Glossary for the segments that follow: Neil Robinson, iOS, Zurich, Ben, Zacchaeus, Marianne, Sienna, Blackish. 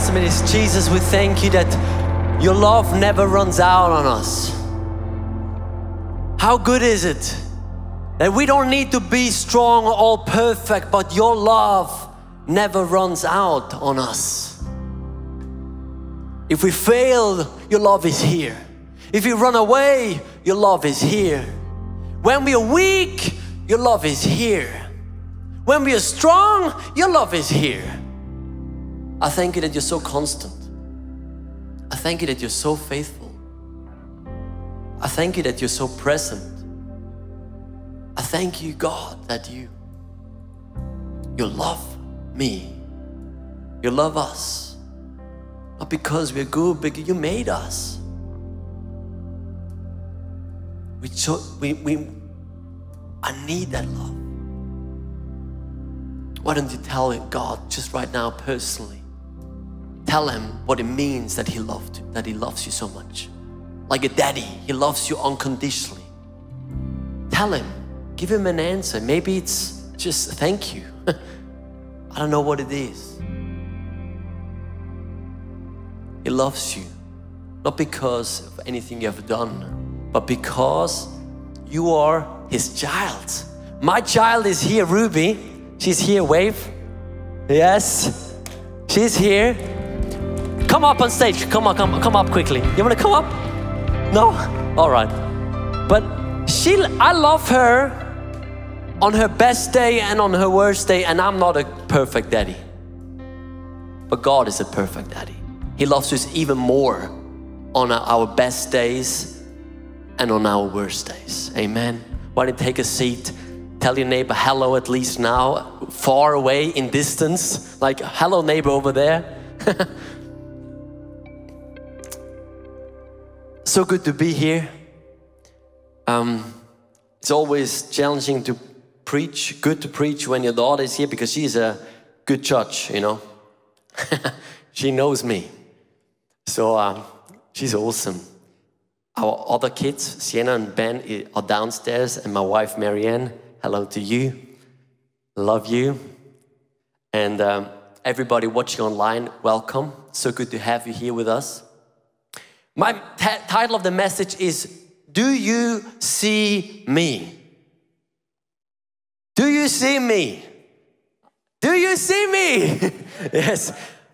Testament is, Jesus, we thank you that your love never runs out on us. How good is it that we don't need to be strong or perfect, but your love never runs out on us. If we fail, your love is here. If we run away, your love is here. When we are weak, your love is here. When we are strong, your love is here. I thank you that you're so constant. I thank you that you're so faithful. I thank you that you're so present. I thank you, God, that you love me. You love us. Not because we're good, but you made us. I need that love. Why don't you tell God just right now personally? Tell Him what it means that He loved you, that He loves you so much. Like a daddy, He loves you unconditionally. Tell Him, give Him an answer. Maybe it's just thank you. I don't know what it is. He loves you, not because of anything you have done, but because you are His child. My child is here, Ruby. She's here, wave. Yes, she's here. Come up on stage, come up quickly. You wanna come up? No? All right. But I love her on her best day and on her worst day, and I'm not a perfect daddy. But God is a perfect daddy. He loves us even more on our best days and on our worst days. Amen. Why don't you take a seat? Tell your neighbor hello at least now, far away in distance, like hello neighbor over there. So good to be here. It's always challenging to preach, good to preach when your daughter is here because she's a good judge, you know. She knows me. So she's awesome. Our other kids, Sienna and Ben, are downstairs, and my wife, Marianne. Hello to you, love you, and everybody watching online, welcome. So good to have you here with us. My title of the message is, do you see me? Do you see me? Do you see me? Yes,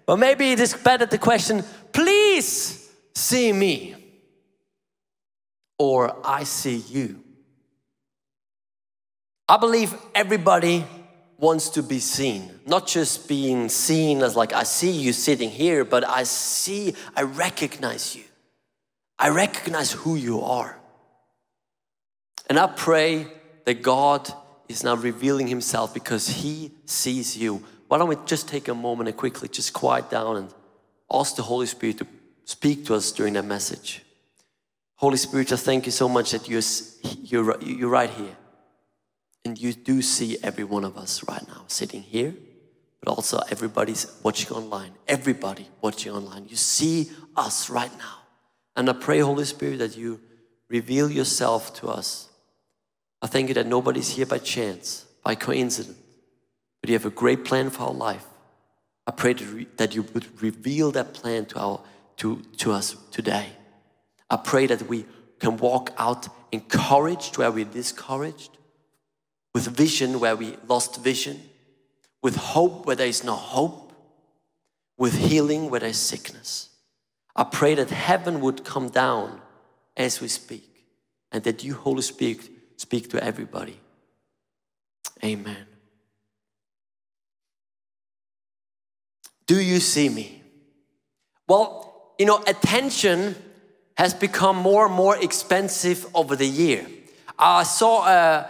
well maybe it is better the question, please see me, or I see you. I believe everybody wants to be seen, not just being seen as like, I see you sitting here, but I recognize you. I recognize who you are. And I pray that God is now revealing Himself because He sees you. Why don't we just take a moment and quickly just quiet down and ask the Holy Spirit to speak to us during that message. Holy Spirit, I thank you so much that you're right here. And you do see every one of us right now sitting here, but also everybody's watching online. Everybody watching online. You see us right now. And I pray, Holy Spirit, that you reveal yourself to us. I thank you that nobody's here by chance, by coincidence, but you have a great plan for our life. I pray that you would reveal that plan to us today. I pray that we can walk out encouraged where we're discouraged, with vision where we lost vision, with hope where there is no hope, with healing where there is sickness. I pray that heaven would come down as we speak and that you, Holy Spirit, speak to everybody. Amen. Do you see me? Well, you know, attention has become more and more expensive over the year. I saw a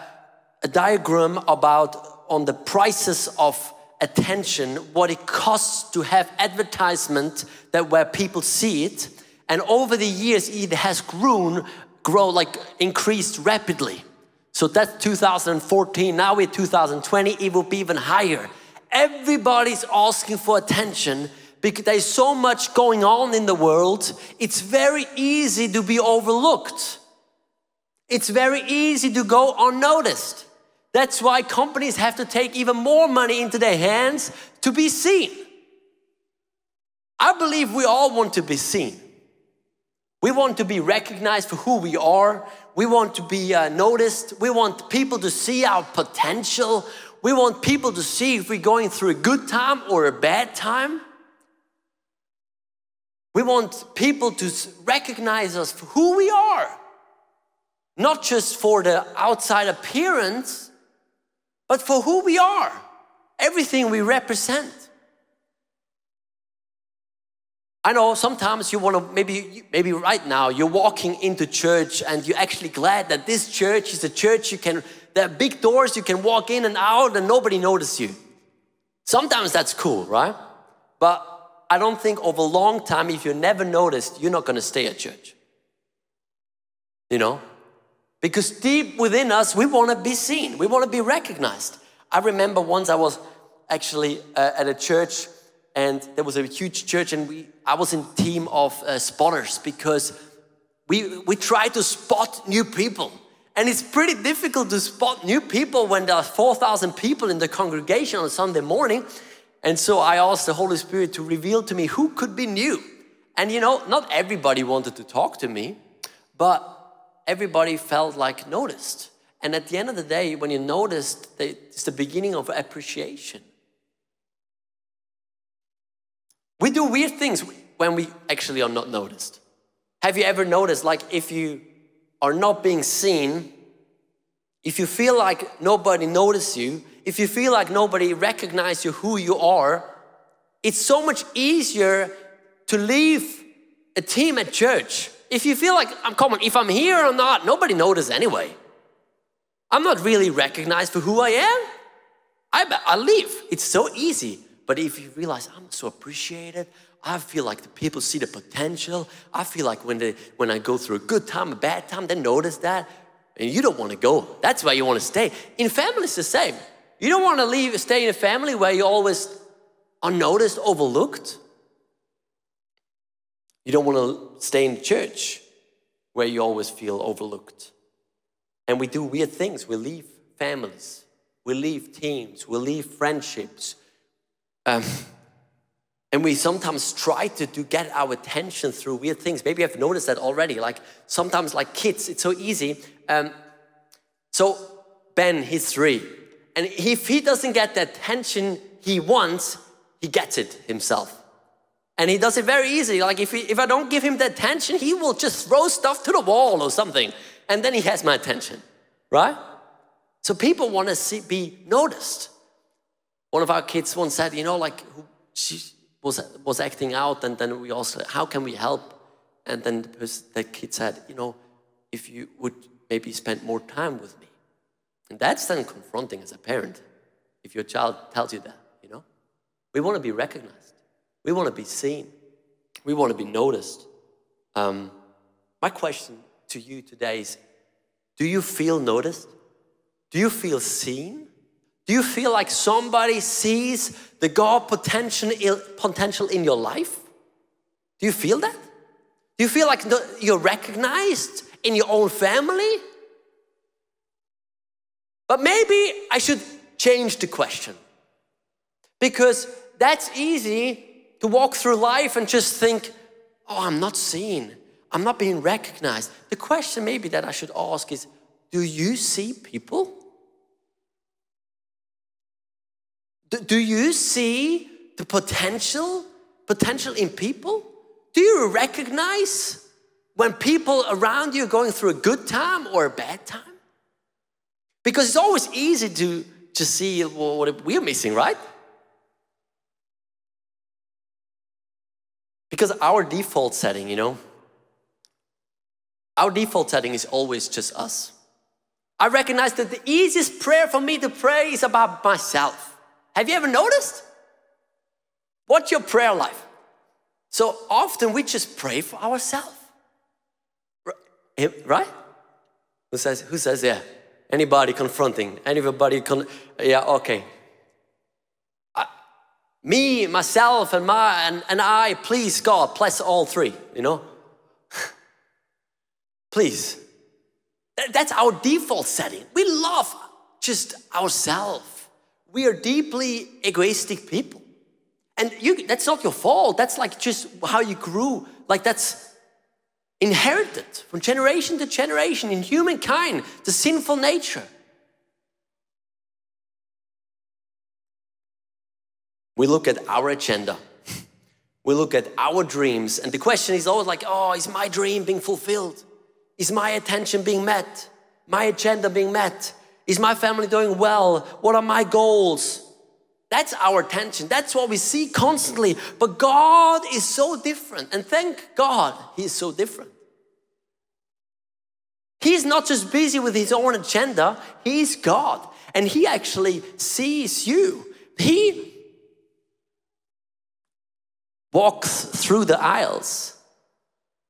diagram on the prices of attention, what it costs to have advertisement that where people see it, and over the years it has increased rapidly. So that's 2014. Now we're 2020. It will be even higher. Everybody's asking for attention because there's so much going on in the world. It's very easy to be overlooked. It's very easy to go unnoticed. That's why companies have to take even more money into their hands to be seen. I believe we all want to be seen. We want to be recognized for who we are. We want to be noticed. We want people to see our potential. We want people to see if we're going through a good time or a bad time. We want people to recognize us for who we are, not just for the outside appearance, but for who we are, everything we represent. I know sometimes you want to, maybe right now you're walking into church and you're actually glad that this church is a church you can, there are big doors you can walk in and out and nobody notices you. Sometimes that's cool, right? But I don't think over a long time, if you're never noticed, you're not going to stay at church. You know? Because deep within us, we want to be seen. We want to be recognized. I remember once I was actually at a church. And there was a huge church, and I was in a team of spotters because we try to spot new people. And it's pretty difficult to spot new people when there are 4,000 people in the congregation on Sunday morning. And so I asked the Holy Spirit to reveal to me who could be new. And you know, not everybody wanted to talk to me, but everybody felt like noticed. And at the end of the day, when you noticed, it's the beginning of appreciation. We do weird things when we actually are not noticed. Have you ever noticed, like, if you are not being seen, if you feel like nobody notices you, if you feel like nobody recognizes you, who you are, it's so much easier to leave a team at church. If you feel like, if I'm here or not, nobody notices anyway. I'm not really recognized for who I am. I leave. It's so easy. But if you realize, I'm so appreciated, I feel like the people see the potential. I feel like when I go through a good time, a bad time, they notice that. And you don't want to go. That's why you want to stay. In family, it's the same. You don't want to stay in a family where you're always unnoticed, overlooked. You don't want to stay in church where you always feel overlooked. And we do weird things. We leave families. We leave teams. We leave friendships. And we sometimes try to get our attention through weird things. Maybe I've noticed that already. Like sometimes, like kids, it's so easy. So Ben, he's 3, and if he doesn't get the attention he wants, he gets it himself, and he does it very easy. Like if I don't give him the attention, he will just throw stuff to the wall or something, and then he has my attention, right? So people want to be noticed. One of our kids once said, you know, like she was acting out, and then we also, how can we help? And then the kid said, you know, if you would maybe spend more time with me. And that's then confronting as a parent, if your child tells you that, you know. We want to be recognized. We want to be seen. We want to be noticed. My question to you today is, do you feel noticed? Do you feel seen? Do you feel like somebody sees the God potential in your life? Do you feel that? Do you feel like you're recognized in your own family? But maybe I should change the question, because that's easy to walk through life and just think, oh, I'm not seen. I'm not being recognized. The question maybe that I should ask is, do you see people? Do you see the potential in people? Do you recognize when people around you are going through a good time or a bad time? Because it's always easy to see what we're missing, right? Because our default setting is always just us. I recognize that the easiest prayer for me to pray is about myself. Have you ever noticed? What's your prayer life? So often we just pray for ourselves, right? Who says, yeah? Anybody confronting? Anybody? Yeah, okay. Me, myself, and I, please God, bless all 3, you know? Please. That's our default setting. We love just ourselves. We are deeply egoistic people. And that's not your fault. That's like just how you grew. Like that's inherited from generation to generation in humankind, the sinful nature. We look at our agenda. We look at our dreams. And the question is always like, oh, is my dream being fulfilled? Is my attention being met? My agenda being met? Is my family doing well? What are my goals? That's our attention. That's what we see constantly. But God is so different. And thank God He is so different. He's not just busy with His own agenda. He's God. And He actually sees you. He walks through the aisles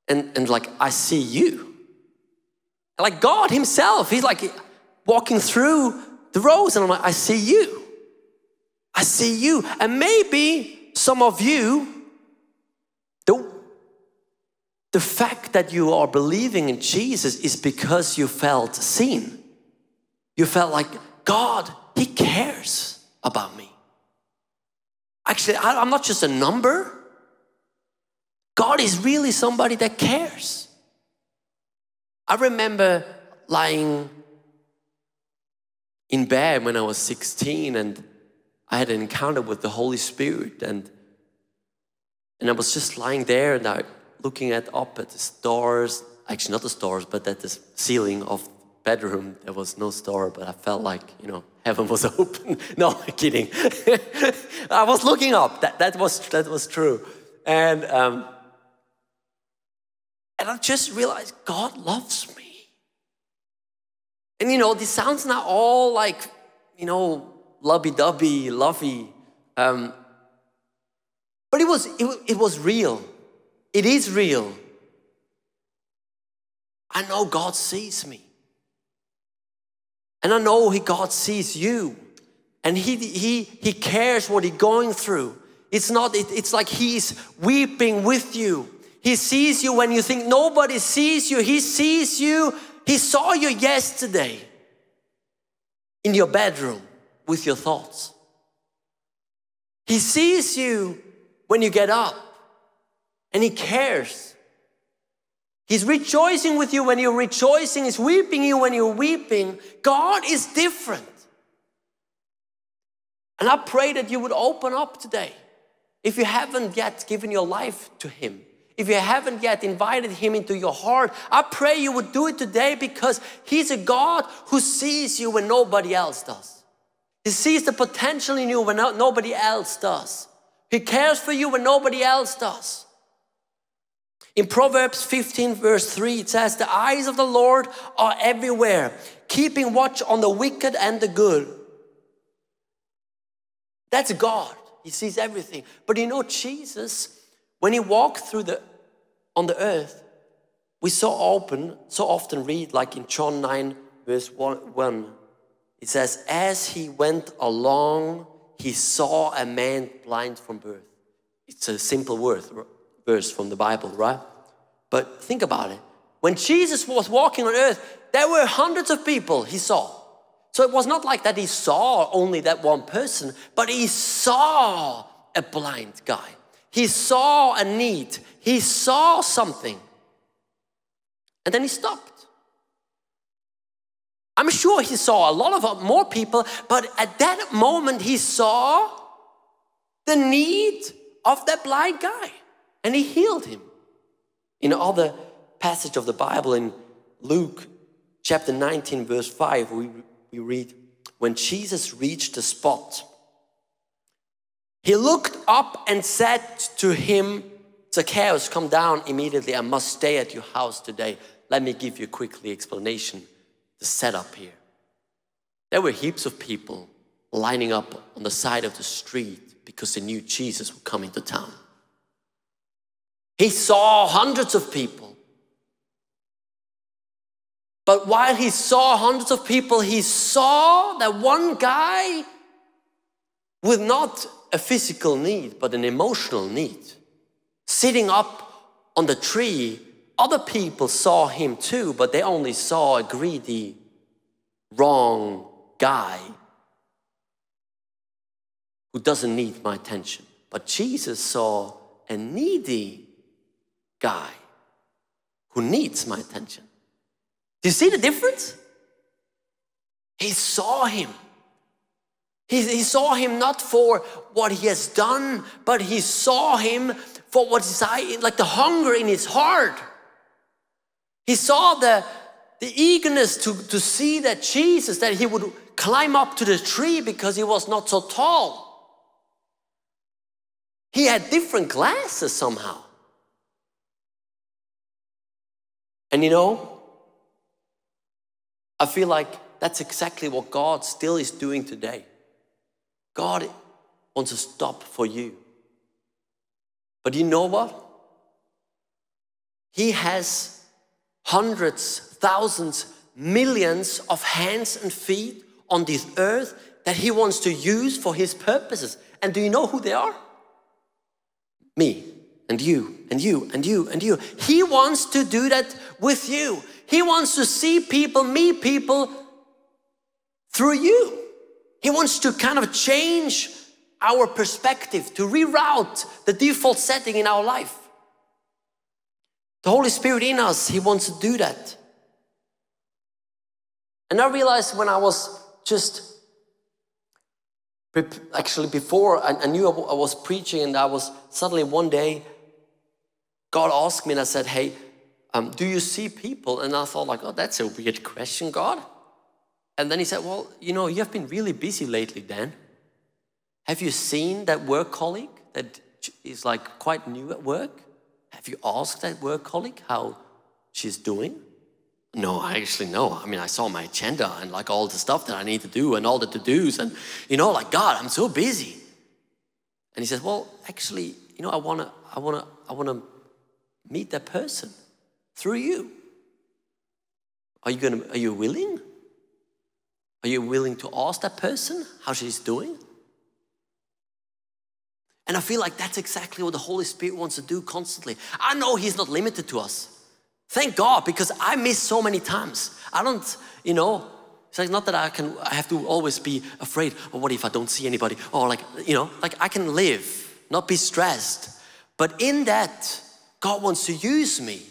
and like, I see you. And like God Himself, He's like walking through the rows and I'm like, I see you. I see you. And maybe some of you, the fact that you are believing in Jesus is because you felt seen. You felt like, God, He cares about me. Actually, I'm not just a number. God is really somebody that cares. I remember lying in bed when I was 16 and I had an encounter with the Holy Spirit and I was just lying there and I looking up at the stars, actually not the stars, but at the ceiling of the bedroom. There was no star, but I felt like, heaven was open. No, I'm kidding. I was looking up. That was true. And I just realized God loves me. And this sounds now all like, lovey-dovey, lovey. But it was real. It is real. I know God sees me. And I know God sees you. And He cares what you're going through. It's like He's weeping with you. He sees you when you think nobody sees you. He sees you. He saw you yesterday in your bedroom with your thoughts. He sees you when you get up and He cares. He's rejoicing with you when you're rejoicing. He's weeping you when you're weeping. God is different. And I pray that you would open up today. If you haven't yet given your life to Him, if you haven't yet invited Him into your heart, I pray you would do it today because He's a God who sees you when nobody else does. He sees the potential in you when nobody else does. He cares for you when nobody else does. In Proverbs 15 verse 3, it says, "The eyes of the Lord are everywhere, keeping watch on the wicked and the good." That's God. He sees everything. But Jesus, when He walked on the earth, we so often read like in John 9 verse 1, it says, "As He went along, He saw a man blind from birth." It's a simple verse from the Bible, right? But think about it. When Jesus was walking on earth, there were hundreds of people He saw. So it was not like that He saw only that one person, but He saw a blind guy. He saw a need. He saw something. And then He stopped. I'm sure He saw a lot of more people, but at that moment He saw the need of that blind guy and He healed him. In another passage of the Bible in Luke chapter 19 verse 5, we read, "When Jesus reached the spot, He looked up and said to him, 'Zacchaeus, come down immediately. I must stay at your house today.'" Let me give you quickly explanation, the setup here. There were heaps of people lining up on the side of the street because they knew Jesus would come into town. He saw hundreds of people. But while He saw hundreds of people, He saw that one guy with not a physical need, but an emotional need. Sitting up on the tree, other people saw him too, but they only saw a greedy, wrong guy who doesn't need my attention. But Jesus saw a needy guy who needs my attention. Do you see the difference? He saw him. He saw him not for what he has done, but he saw him for what is like the hunger in his heart. He saw the eagerness to see that Jesus, that he would climb up to the tree because he was not so tall. He had different glasses somehow. And you know, I feel like that's exactly what God still is doing today. God wants to stop for you. But you know what? He has hundreds, thousands, millions of hands and feet on this earth that he wants to use for his purposes. And do you know who they are? Me and you and you and you and you. He wants to do that with you. He wants to see people, meet people through you. He wants to kind of change our perspective, to reroute the default setting in our life. The Holy Spirit in us, he wants to do that. And I realized when I was just, actually before, I knew I was preaching, and I was suddenly one day, God asked me and I said, hey, do you see people? And I thought like, oh, that's a weird question, God. And then he said, well, you know, you have been really busy lately, Dan. Have you seen that work colleague that is like quite new at work? Have you asked that work colleague how she's doing? No, no. I mean, I saw my agenda and like all the stuff that I need to do and all the to-dos and, you know, like, God, I'm so busy. And he says, well, actually, you know, I wanna meet that person through you. Are you willing? Are you willing to ask that person how she's doing? And I feel like that's exactly what the Holy Spirit wants to do constantly. I know he's not limited to us. Thank God, because I miss so many times. I don't, you know, it's like not that I have to always be afraid, or what if I don't see anybody? Or like, you know, like I can live, not be stressed. But in that, God wants to use me.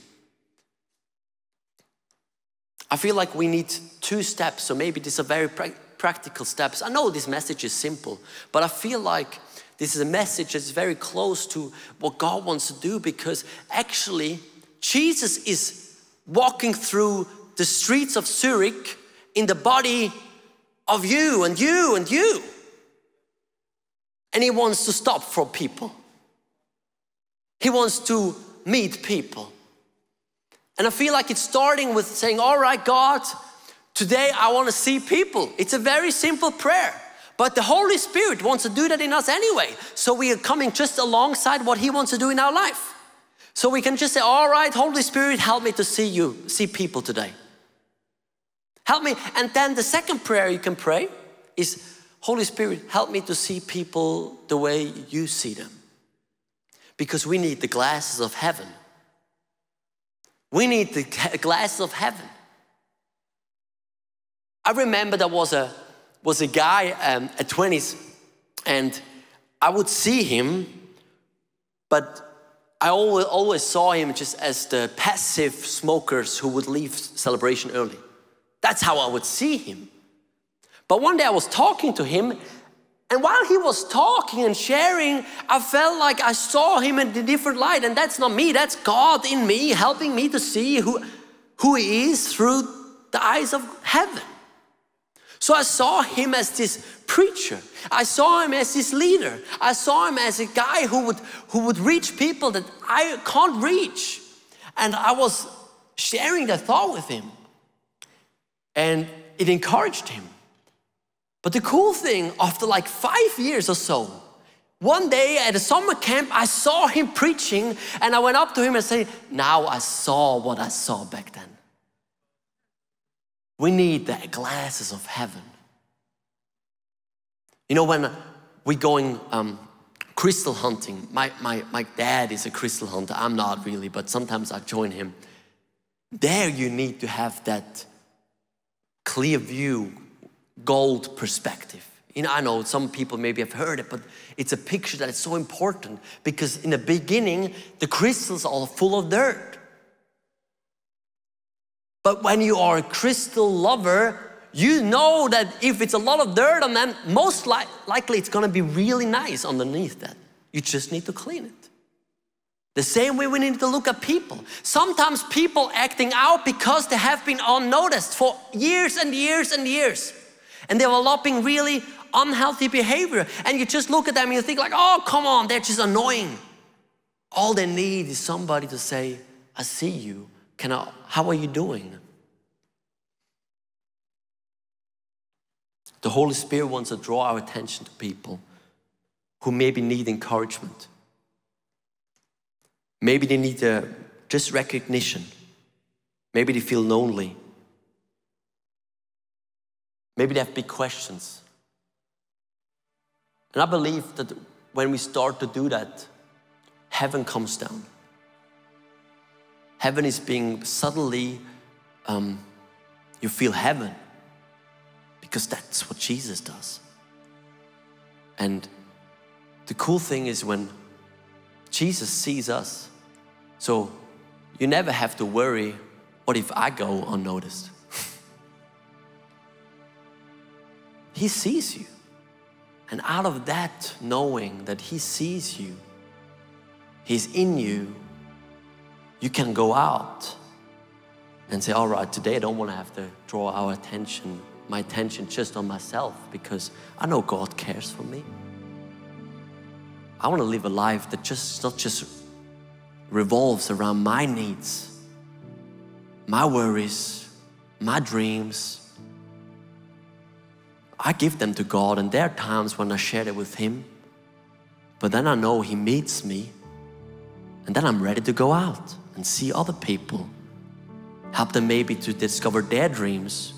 I feel like we need two steps, so maybe these are very practical steps. I know this message is simple, but I feel like this is a message that's very close to what God wants to do, because actually Jesus is walking through the streets of Zurich in the body of you and you and you. And he wants to stop for people. He wants to meet people. And I feel like it's starting with saying, all right, God, today I want to see people. It's a very simple prayer. But the Holy Spirit wants to do that in us anyway. So we are coming just alongside what he wants to do in our life. So we can just say, all right, Holy Spirit, help me to see you, see people today. Help me. And then the second prayer you can pray is, Holy Spirit, help me to see people the way you see them. Because we need the glasses of heaven. We need the glasses of heaven. I remember there was a guy at 20s, and I would see him, but I always saw him just as the passive smokers who would leave celebration early. That's how I would see him. But one day I was talking to him, and while he was talking and sharing, I felt like I saw him in a different light. And that's not me, that's God in me, helping me to see who he is through the eyes of heaven. So I saw him as this preacher. I saw him as this leader. I saw him as a guy who would reach people that I can't reach. And I was sharing that thought with him. And it encouraged him. But the cool thing, after like 5 years or so, one day at a summer camp, I saw him preaching, and I went up to him and said, now I saw what I saw back then. We need the glasses of heaven. You know, when we're going crystal hunting, my dad is a crystal hunter. I'm not really, but sometimes I join him. There you need to have that clear view, gold perspective. You know, I know some people maybe have heard it, but it's a picture that is so important because in the beginning, the crystals are full of dirt. But when you are a crystal lover, you know that if it's a lot of dirt on them, most likely it's going to be really nice underneath that. You just need to clean it. The same way we need to look at people. Sometimes people acting out because they have been unnoticed for years and years and years. And they're developing really unhealthy behavior. And you just look at them and you think like, oh, come on, they're just annoying. All they need is somebody to say, I see you. How are you doing? The Holy Spirit wants to draw our attention to people who maybe need encouragement. Maybe they need just recognition. Maybe they feel lonely. Maybe they have big questions. And I believe that when we start to do that, heaven comes down. Heaven is being suddenly, you feel heaven because that's what Jesus does. And the cool thing is when Jesus sees us, so you never have to worry, what if I go unnoticed? He sees you. And out of that knowing that He sees you, He's in you, you can go out and say, all right, today I don't want to have to draw my attention just on myself because I know God cares for me. I want to live a life that not just revolves around my needs, my worries, my dreams. I give them to God, and there are times when I share it with Him, but then I know He meets me, and then I'm ready to go out and see other people, help them maybe to discover their dreams.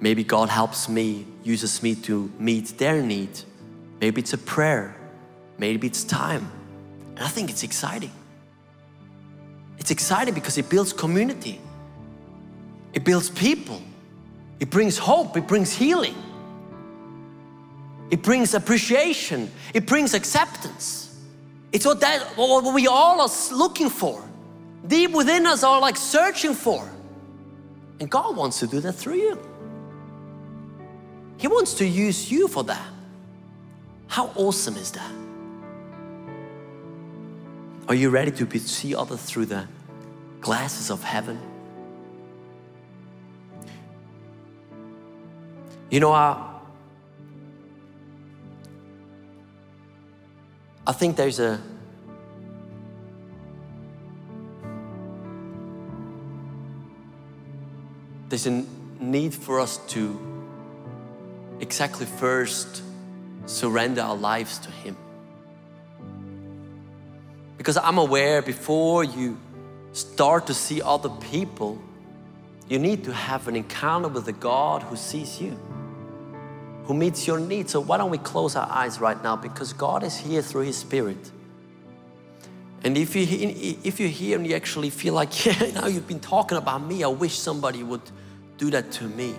Maybe God helps me, uses me to meet their need. Maybe it's a prayer, maybe it's time. And I think it's exciting. It's exciting because it builds community. It builds people. It brings hope. It brings healing. It brings appreciation. It brings acceptance. It's what we all are looking for. Deep within us are like searching for. And God wants to do that through you. He wants to use you for that. How awesome is that? Are you ready to see others through the glasses of heaven? You know, I think there's a need for us to exactly first surrender our lives to Him. Because I'm aware before you start to see other people, you need to have an encounter with the God who sees you, who meets your needs. So why don't we close our eyes right now, because God is here through His Spirit. And if you're here and you actually feel like, yeah, now you've been talking about me, I wish somebody would do that to me.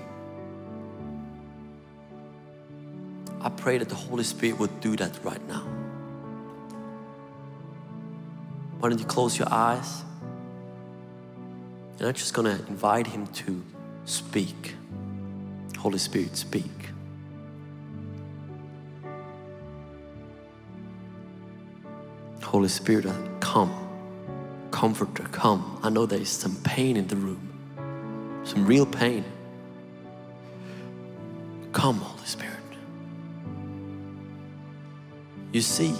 I pray that the Holy Spirit would do that right now. Why don't you close your eyes? And I'm just gonna invite Him to speak. Holy Spirit, speak. Holy Spirit, come. Comforter, come. I know there is some pain in the room. Some real pain. Come, Holy Spirit. You see.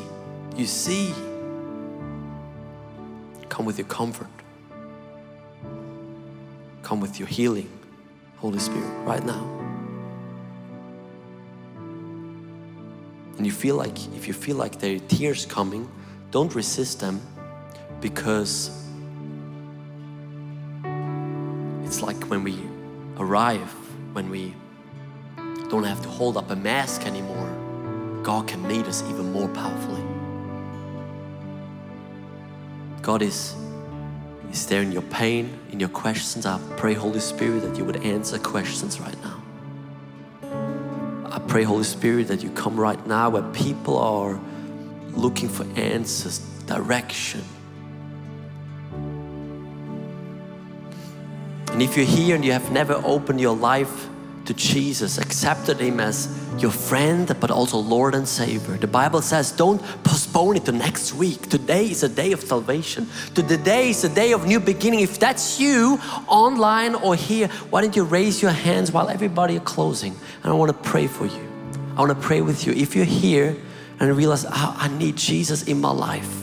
Come with your comfort. Come with your healing, Holy Spirit, right now. And if you feel like there are tears coming, don't resist them, because it's like when we arrive, when we don't have to hold up a mask anymore, God can meet us even more powerfully. God is there in your pain, in your questions. I pray, Holy Spirit, that you would answer questions right now. pray, Holy Spirit, that you come right now where people are looking for answers, direction. And if you're here and you have never opened your life to Jesus, accepted Him as your friend, but also Lord and Savior, the Bible says don't postpone it to next week. Today is a day of salvation. Today is a day of new beginning. If that's you, online or here, why don't you raise your hands while everybody is closing? And I want to pray for you. I want to pray with you. If you're here and realize, oh, I need Jesus in my life.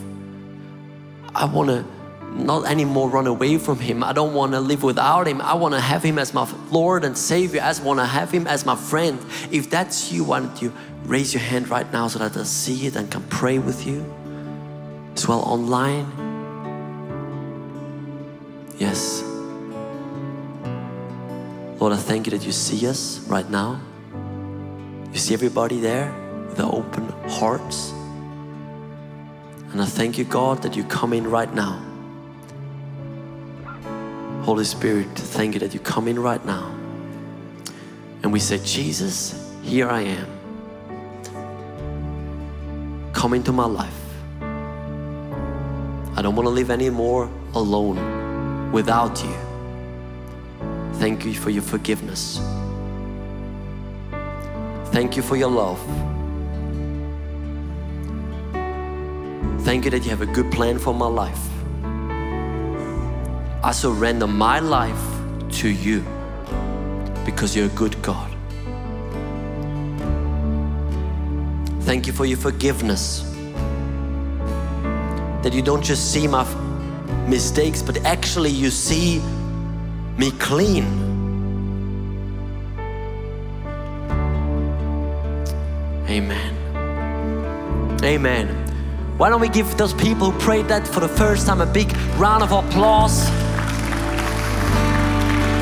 I want to not anymore run away from Him. I don't want to live without Him. I want to have Him as my Lord and Savior. I want to have Him as my friend. If that's you, why don't you raise your hand right now so that I see it and can pray with you as well online. Yes. Lord, I thank you that you see us right now. You see everybody there with their open hearts. And I thank you, God, that you come in right now. Holy Spirit, thank you that you come in right now. And we say, Jesus, here I am. Come into my life. I don't want to live anymore alone without you. Thank you for your forgiveness. Thank you for your love. Thank you that you have a good plan for my life. I surrender my life to you because you're a good God. Thank you for your forgiveness. That you don't just see my mistakes, but actually you see me clean. Amen. Amen. Why don't we give those people who prayed that for the first time a big round of applause?